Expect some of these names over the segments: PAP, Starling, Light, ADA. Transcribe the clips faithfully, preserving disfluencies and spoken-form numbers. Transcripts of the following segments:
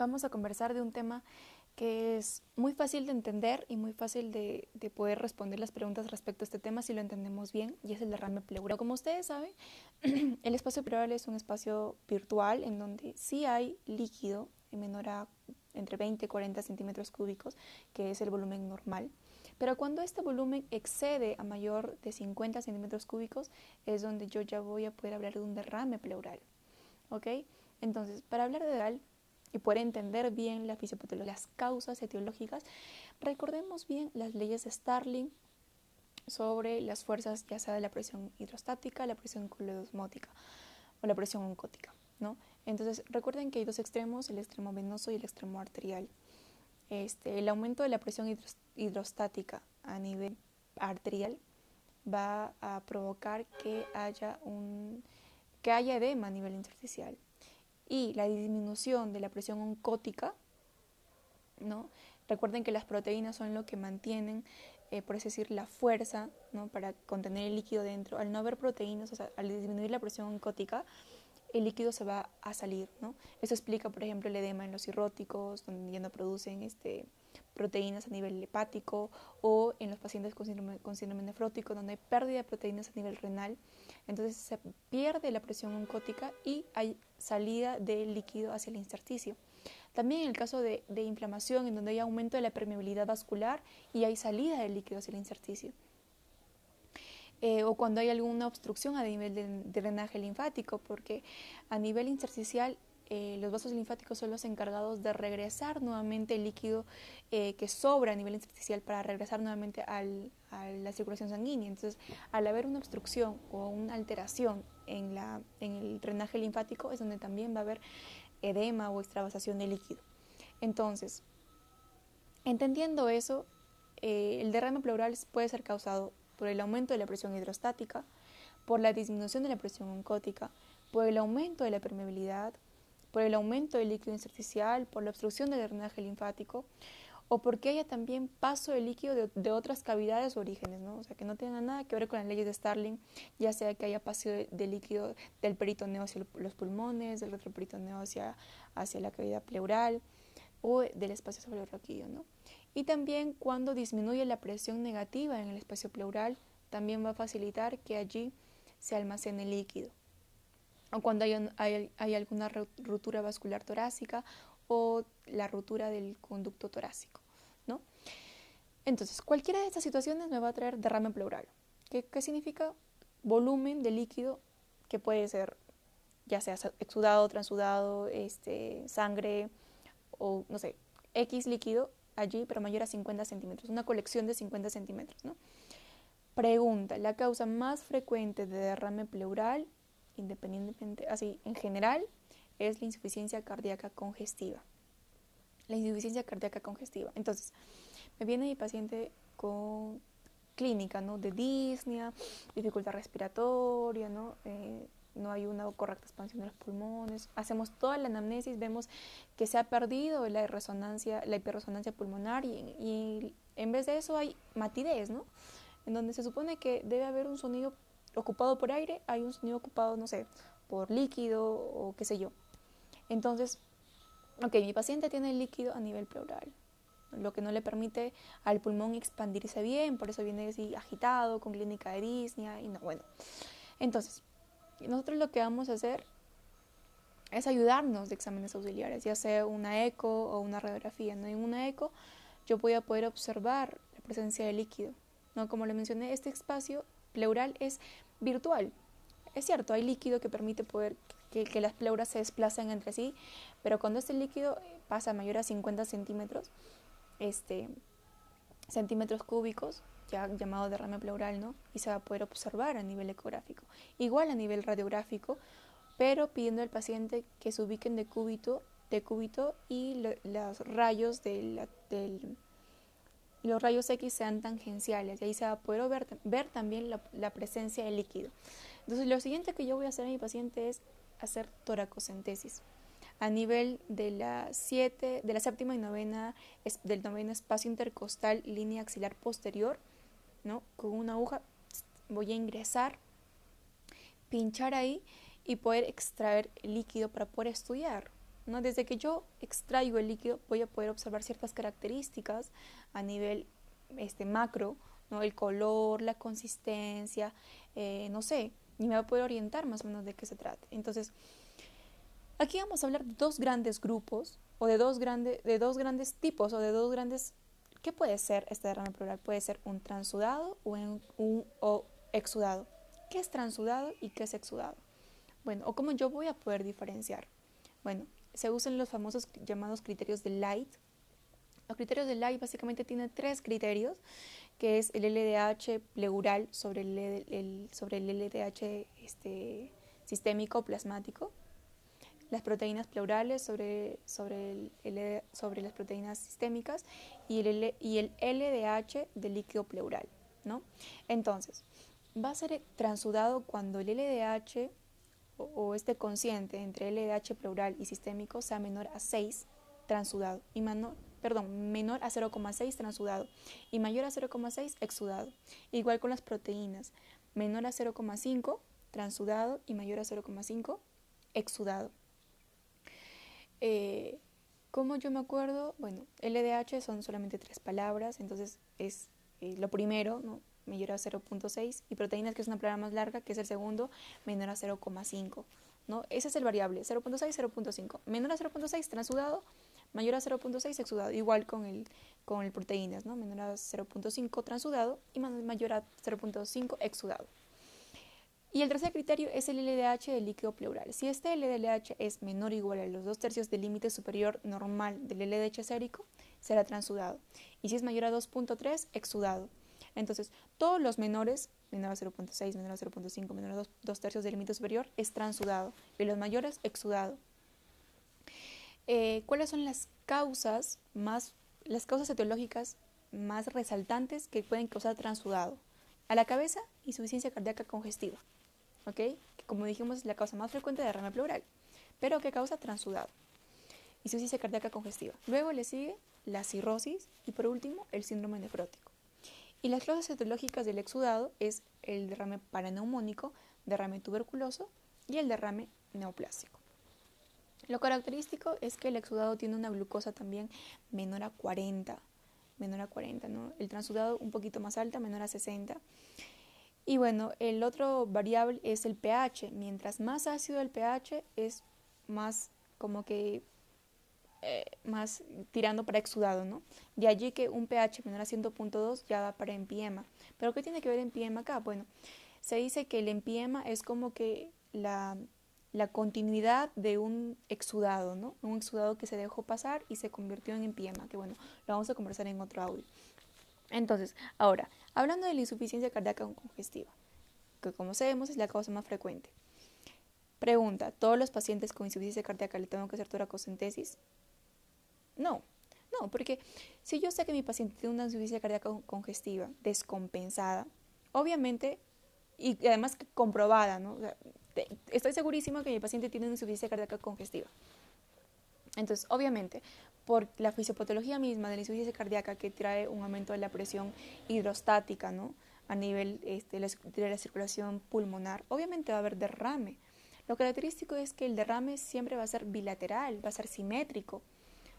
vamos a conversar de un tema que es muy fácil de entender y muy fácil de, de poder responder las preguntas respecto a este tema si lo entendemos bien, y es el derrame pleural. Como ustedes saben, el espacio pleural es un espacio virtual en donde sí hay líquido en menor a entre veinte y cuarenta centímetros cúbicos, que es el volumen normal, pero cuando este volumen excede a mayor de cincuenta centímetros cúbicos es donde yo ya voy a poder hablar de un derrame pleural, ¿ok? Entonces, para hablar de derrame y poder entender bien la fisiopatología, las causas etiológicas, recordemos bien las leyes de Starling sobre las fuerzas, ya sea de la presión hidrostática, la presión coleosmótica o la presión oncótica, ¿no? Entonces, recuerden que hay dos extremos, el extremo venoso y el extremo arterial. Este, el aumento de la presión hidros, hidrostática a nivel arterial va a provocar que haya, un, que haya edema a nivel intersticial. Y la disminución de la presión oncótica, ¿no? Recuerden que las proteínas son lo que mantienen, eh, por así decir, la fuerza, ¿no?, para contener el líquido dentro. Al no haber proteínas, o sea, al disminuir la presión oncótica, el líquido se va a salir, ¿no? Eso explica, por ejemplo, el edema en los cirróticos, donde ya no producen este, proteínas a nivel hepático, o en los pacientes con síndrome, con síndrome nefrótico, donde hay pérdida de proteínas a nivel renal. Entonces se pierde la presión oncótica y hay salida del líquido hacia el intersticio. También en el caso de, de inflamación, en donde hay aumento de la permeabilidad vascular y hay salida del líquido hacia el intersticio. Eh, o cuando hay alguna obstrucción a nivel de, de drenaje linfático, porque a nivel intersticial eh, los vasos linfáticos son los encargados de regresar nuevamente el líquido eh, que sobra a nivel intersticial para regresar nuevamente al, a la circulación sanguínea. Entonces, al haber una obstrucción o una alteración en, la, en el drenaje linfático es donde también va a haber edema o extravasación de líquido. Entonces, entendiendo eso, eh, el derrame pleural puede ser causado por el aumento de la presión hidrostática, por la disminución de la presión oncótica, por el aumento de la permeabilidad, por el aumento del líquido intersticial, por la obstrucción del drenaje linfático, o porque haya también paso de líquido de, de otras cavidades o orígenes, ¿no? O sea, que no tengan nada que ver con las leyes de Starling, ya sea que haya paso de, de líquido del peritoneo hacia los pulmones, del otro peritoneo hacia, hacia la cavidad pleural o del espacio cerebrovascular, ¿no? Y también cuando disminuye la presión negativa en el espacio pleural, también va a facilitar que allí se almacene líquido. O cuando hay, hay, hay alguna ruptura vascular torácica o la ruptura del conducto torácico, ¿no? Entonces, cualquiera de estas situaciones me va a traer derrame pleural. ¿Qué, qué significa? Volumen de líquido que puede ser ya sea exudado, transudado, este, sangre o, no sé, X líquido, allí, pero mayor a cincuenta centímetros, una colección de cincuenta centímetros, ¿no? Pregunta, la causa más frecuente de derrame pleural, independientemente, así, en general, es la insuficiencia cardíaca congestiva. La insuficiencia cardíaca congestiva. Entonces, me viene mi paciente con clínica, ¿no?, de disnea, dificultad respiratoria, ¿no?, eh, no hay una correcta expansión de los pulmones. Hacemos toda la anamnesis, vemos que se ha perdido la resonancia, la hiperresonancia pulmonar y, y en vez de eso hay matidez, ¿no? En donde se supone que debe haber un sonido ocupado por aire, hay un sonido ocupado, no sé, por líquido o qué sé yo. Entonces, ok, mi paciente tiene líquido a nivel pleural, lo que no le permite al pulmón expandirse bien, por eso viene así agitado, con clínica de disnea y no, bueno. Entonces, nosotros lo que vamos a hacer es ayudarnos de exámenes auxiliares, ya sea una eco o una radiografía, ¿no? En una eco yo voy a poder observar la presencia de líquido, ¿no? Como le mencioné, este espacio pleural es virtual. Es cierto, hay líquido que permite poder que, que las pleuras se desplacen entre sí, pero cuando este líquido pasa mayor a cincuenta centímetros, este, centímetros cúbicos, ya llamado derrame pleural, ¿no? Y se va a poder observar a nivel ecográfico. Igual a nivel radiográfico, pero pidiendo al paciente que se ubiquen de cúbito, de cúbito y lo, los rayos de la, del, los rayos X sean tangenciales. Y ahí se va a poder ver, ver también la, la presencia de líquido. Entonces, lo siguiente que yo voy a hacer a mi paciente es hacer toracocentesis a nivel de la, siete, de la séptima y novena, es, del noveno espacio intercostal, línea axilar posterior, ¿no? Con una aguja voy a ingresar, pinchar ahí y poder extraer líquido para poder estudiar, ¿no? Desde que yo extraigo el líquido voy a poder observar ciertas características a nivel este, macro, ¿no? El color, la consistencia, eh, no sé, y me va a poder orientar más o menos de qué se trata. Entonces, aquí vamos a hablar de dos grandes grupos, o de dos, grande, de dos grandes tipos, o de dos grandes... ¿Qué puede ser este derrame pleural? Puede ser un transudado o un, un o exudado. ¿Qué es transudado y qué es exudado? Bueno, o cómo yo voy a poder diferenciar. Bueno, se usan los famosos llamados criterios de Light. Los criterios de Light básicamente tienen tres criterios, que es el L D H pleural sobre el, el, sobre el L D H este, sistémico plasmático, las proteínas pleurales sobre, sobre, el, el, sobre las proteínas sistémicas y el, y el L D H del líquido pleural, ¿no? Entonces, va a ser transudado cuando el L D H o, o este consciente entre L D H pleural y sistémico sea menor a seis transudado, y menor, perdón, menor a cero coma seis transudado y mayor a cero coma seis exudado. Igual con las proteínas, menor a cero coma cinco transudado y mayor a cero coma cinco exudado. Eh, ¿Cómo yo me acuerdo? Bueno, L D H son solamente tres palabras, entonces es eh, lo primero, ¿no? Mayor a cero punto seis, y proteínas, que es una palabra más larga, que es el segundo, menor a cero coma cinco, ¿no? Ese es el variable, cero punto seis, cero punto cinco, menor a cero punto seis transudado, mayor a cero punto seis exudado, igual con el, con el proteínas, ¿no? Menor a cero punto cinco transudado y mayor a cero punto cinco exudado. Y el tercer criterio es el L D H del líquido pleural. Si este L D H es menor o igual a los dos tercios del límite superior normal del L D H sérico, será transudado. Y si es mayor a dos punto tres, exudado. Entonces, todos los menores, menor a cero punto seis, menor a cero punto cinco, menor a dos, dos tercios del límite superior, es transudado. Y los mayores, exudado. Eh, ¿Cuáles son las causas, más, las causas etiológicas más resaltantes que pueden causar transudado? A la cabeza, insuficiencia cardíaca congestiva. ¿Ok? Que como dijimos es la causa más frecuente de derrame pleural, pero que causa transudado. Insuficiencia cardíaca congestiva. Luego le sigue la cirrosis y por último el síndrome nefrótico. Y las causas etiológicas del exudado es el derrame paraneumónico, derrame tuberculoso y el derrame neoplásico. Lo característico es que el exudado tiene una glucosa también menor a cuarenta, menor a cuarenta, ¿no? El transudado un poquito más alta, menor a sesenta. Y bueno, el otro variable es el pH. Mientras más ácido el pH es más como que eh, más tirando para exudado, ¿no? De allí que un pH menor a cien punto dos ya va para empiema. ¿Pero qué tiene que ver empiema acá? Bueno, se dice que el empiema es como que la, la continuidad de un exudado, ¿no? Un exudado que se dejó pasar y se convirtió en empiema, que bueno, lo vamos a conversar en otro audio. Entonces, ahora, hablando de la insuficiencia cardíaca congestiva, que como sabemos es la causa más frecuente. Pregunta, ¿todos los pacientes con insuficiencia cardíaca le tengo que hacer toracocentesis? No, no, porque si yo sé que mi paciente tiene una insuficiencia cardíaca congestiva descompensada, obviamente, y además comprobada, ¿no? O sea, te, estoy segurísima que mi paciente tiene una insuficiencia cardíaca congestiva. Entonces, obviamente, por la fisiopatología misma de la insuficiencia cardíaca que trae un aumento de la presión hidrostática, ¿no? A nivel este, de la circulación pulmonar, obviamente va a haber derrame. Lo característico es que el derrame siempre va a ser bilateral, va a ser simétrico,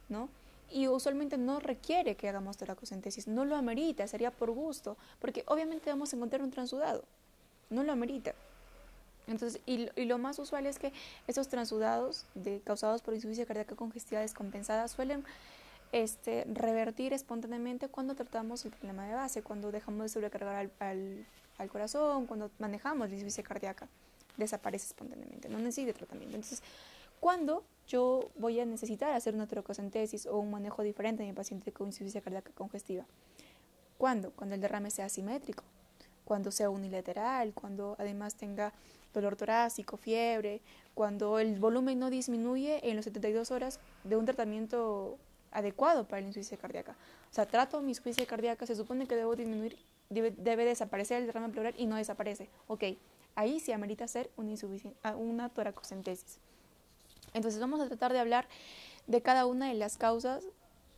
¿no? Y usualmente no requiere que hagamos toracocentesis, no lo amerita, sería por gusto, porque obviamente vamos a encontrar un transudado, no lo amerita. Entonces, y, y lo más usual es que esos transudados de, causados por insuficiencia cardíaca congestiva descompensada suelen este, revertir espontáneamente cuando tratamos el problema de base, cuando dejamos de sobrecargar al, al, al corazón, cuando manejamos la insuficiencia cardíaca, desaparece espontáneamente, no necesita tratamiento. Entonces, ¿cuándo yo voy a necesitar hacer una toracocentesis o un manejo diferente de mi paciente con insuficiencia cardíaca congestiva? ¿Cuándo? Cuando el derrame sea asimétrico, cuando sea unilateral, cuando además tenga dolor torácico, fiebre, cuando el volumen no disminuye en los setenta y dos horas de un tratamiento adecuado para la insuficiencia cardíaca. O sea, trato mi insuficiencia cardíaca, se supone que debo disminuir, debe, debe desaparecer el derrame pleural y no desaparece. Ok, ahí sí amerita hacer una, una toracocentesis. Entonces vamos a tratar de hablar de cada una de las causas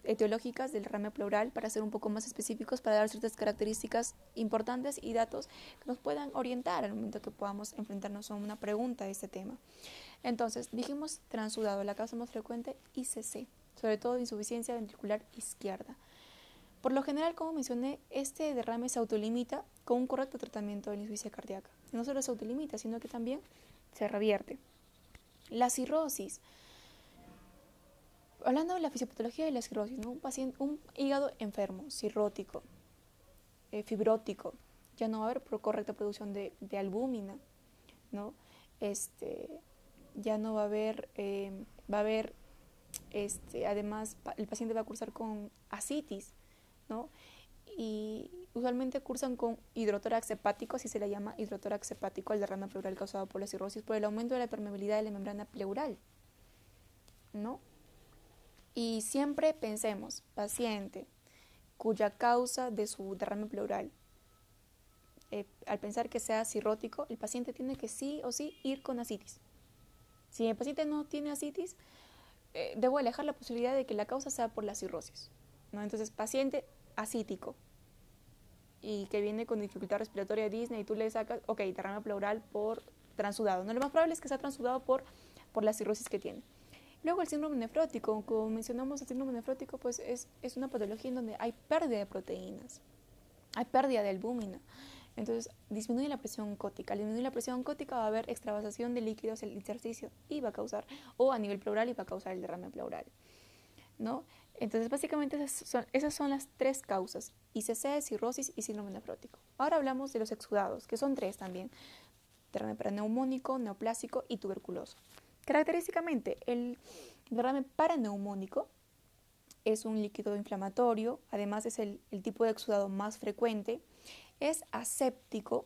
etiológicas del derrame pleural para ser un poco más específicos, para dar ciertas características importantes y datos que nos puedan orientar al momento que podamos enfrentarnos a una pregunta de este tema. Entonces, dijimos transudado, la causa más frecuente I C C, sobre todo de insuficiencia ventricular izquierda. Por lo general, como mencioné, este derrame se autolimita con un correcto tratamiento de la insuficiencia cardíaca. No solo se autolimita, sino que también se revierte. La cirrosis. Hablando de la fisiopatología de la cirrosis, ¿no? un, paciente, un hígado enfermo, cirrótico, eh, fibrótico, ya no va a haber correcta producción de, de albúmina, ¿no? Este, ya no va a haber, eh, va a haber, este, además el paciente va a cursar con ascitis, ¿no? Y usualmente cursan con hidrotórax hepático, así se le llama hidrotórax hepático al derrame pleural causado por la cirrosis, por el aumento de la permeabilidad de la membrana pleural, ¿no? Y siempre pensemos, paciente cuya causa de su derrame pleural, eh, al pensar que sea cirrótico, el paciente tiene que sí o sí ir con ascitis. Si el paciente no tiene ascitis, eh, debo alejar la posibilidad de que la causa sea por la cirrosis, ¿no? Entonces, paciente ascítico y que viene con dificultad respiratoria disney y tú le sacas, ok, derrame pleural por transudado. No, lo más probable es que sea transudado por, por la cirrosis que tiene. Luego el síndrome nefrótico, como mencionamos, el síndrome nefrótico pues es, es una patología en donde hay pérdida de proteínas, hay pérdida de albúmina, entonces disminuye la presión oncótica. Al disminuir la presión oncótica va a haber extravasación de líquidos en el intersticio y va a causar, o a nivel pleural y va a causar el derrame pleural, ¿no? Entonces básicamente esas son, esas son las tres causas, I C C, cirrosis y síndrome nefrótico. Ahora hablamos de los exudados, que son tres también, derrame paraneumónico, neoplásico y tuberculoso. Característicamente, el derrame paraneumónico es un líquido inflamatorio, además es el, el tipo de exudado más frecuente, es aséptico,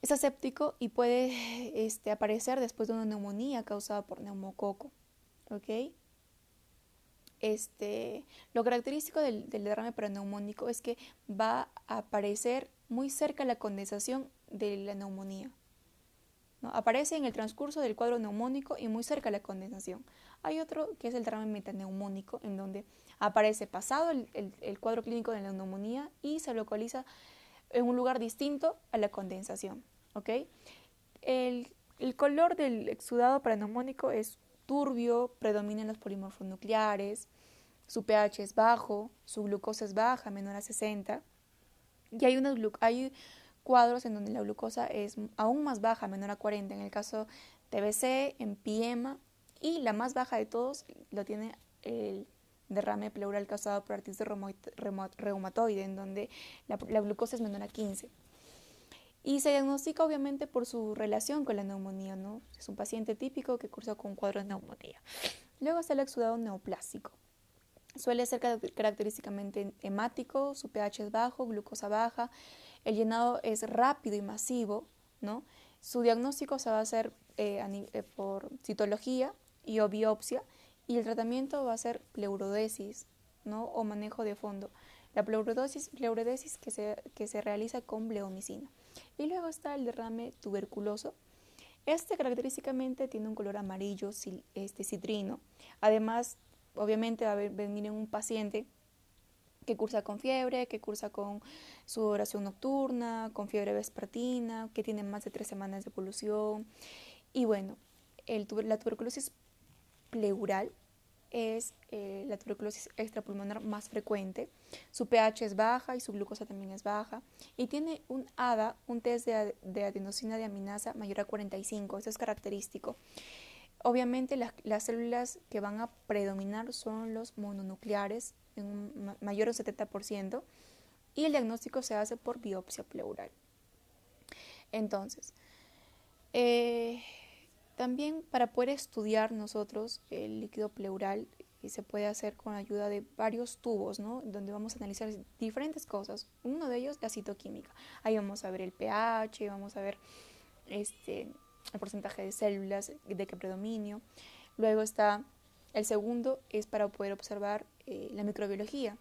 es aséptico y puede este, aparecer después de una neumonía causada por neumococo, ¿ok? Este, lo característico del, del derrame paraneumónico es que va a aparecer muy cerca la condensación de la neumonía, ¿no? Aparece en el transcurso del cuadro neumónico y muy cerca de la condensación. Hay otro que es el derrame metaneumónico, en donde aparece pasado el, el, el cuadro clínico de la neumonía y se localiza en un lugar distinto a la condensación, ¿okay? El, el color del exudado paraneumónico es turbio, predominan los polimorfonucleares, su pH es bajo, su glucosa es baja, menor a sesenta, y hay una hay cuadros en donde la glucosa es aún más baja, menor a cuarenta, en el caso T B C, empiema, y la más baja de todos lo tiene el derrame pleural causado por artritis reumatoide, en donde la, la glucosa es menor a quince. Y se diagnostica obviamente por su relación con la neumonía, ¿no? Es un paciente típico que cursa con cuadros de neumonía. Luego está el exudado neoplásico. Suele ser característicamente hemático, su pH es bajo, glucosa baja, el llenado es rápido y masivo, ¿no? Su diagnóstico se va a hacer eh, por citología y o biopsia, y el tratamiento va a ser pleurodesis, ¿no? O manejo de fondo. La pleurodesis, pleurodesis que, se, que se realiza con bleomicina. Y luego está el derrame tuberculoso. Este característicamente tiene un color amarillo este, citrino. Además, obviamente va a venir en un paciente que cursa con fiebre, que cursa con sudoración nocturna, con fiebre vespertina, que tiene más de tres semanas de evolución. Y bueno, el tuber- la tuberculosis pleural es eh, la tuberculosis extrapulmonar más frecuente. Su pH es baja y su glucosa también es baja. Y tiene un A D A, un test de, ad- de adenosina deaminasa mayor a cuarenta y cinco. Eso es característico. Obviamente las, las células que van a predominar son los mononucleares, en un ma- mayor a un setenta por ciento, y el diagnóstico se hace por biopsia pleural. Entonces, eh, también para poder estudiar nosotros el líquido pleural, y se puede hacer con ayuda de varios tubos, ¿no? Donde vamos a analizar diferentes cosas. Uno de ellos, la citoquímica. Ahí vamos a ver el pH, vamos a ver este... el porcentaje de células de que predominio. Luego está el segundo, es para poder observar eh, la microbiología,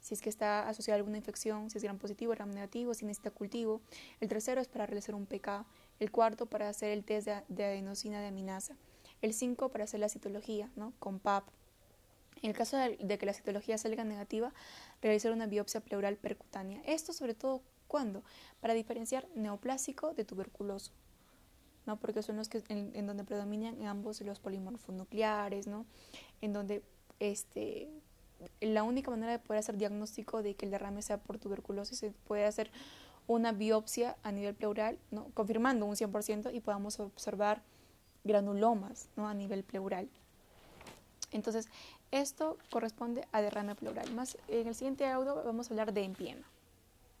si es que está asociada a alguna infección, si es gram positivo, gram negativo, si necesita cultivo. El tercero es para realizar un P K. El cuarto para hacer el test de, de adenosina deaminasa. El cinco para hacer la citología, ¿no? Con P A P. En el caso de, de que la citología salga negativa, realizar una biopsia pleural percutánea. Esto sobre todo, ¿cuándo? Para diferenciar neoplásico de tuberculoso. ¿no? Porque son los que en, en donde predominan ambos los polimorfos nucleares, ¿no? En donde este, la única manera de poder hacer diagnóstico de que el derrame sea por tuberculosis se puede hacer una biopsia a nivel pleural, ¿no? Confirmando un cien por ciento y podamos observar granulomas, ¿no? A nivel pleural. Entonces, esto corresponde a derrame pleural. Más en el siguiente audio vamos a hablar de empiema.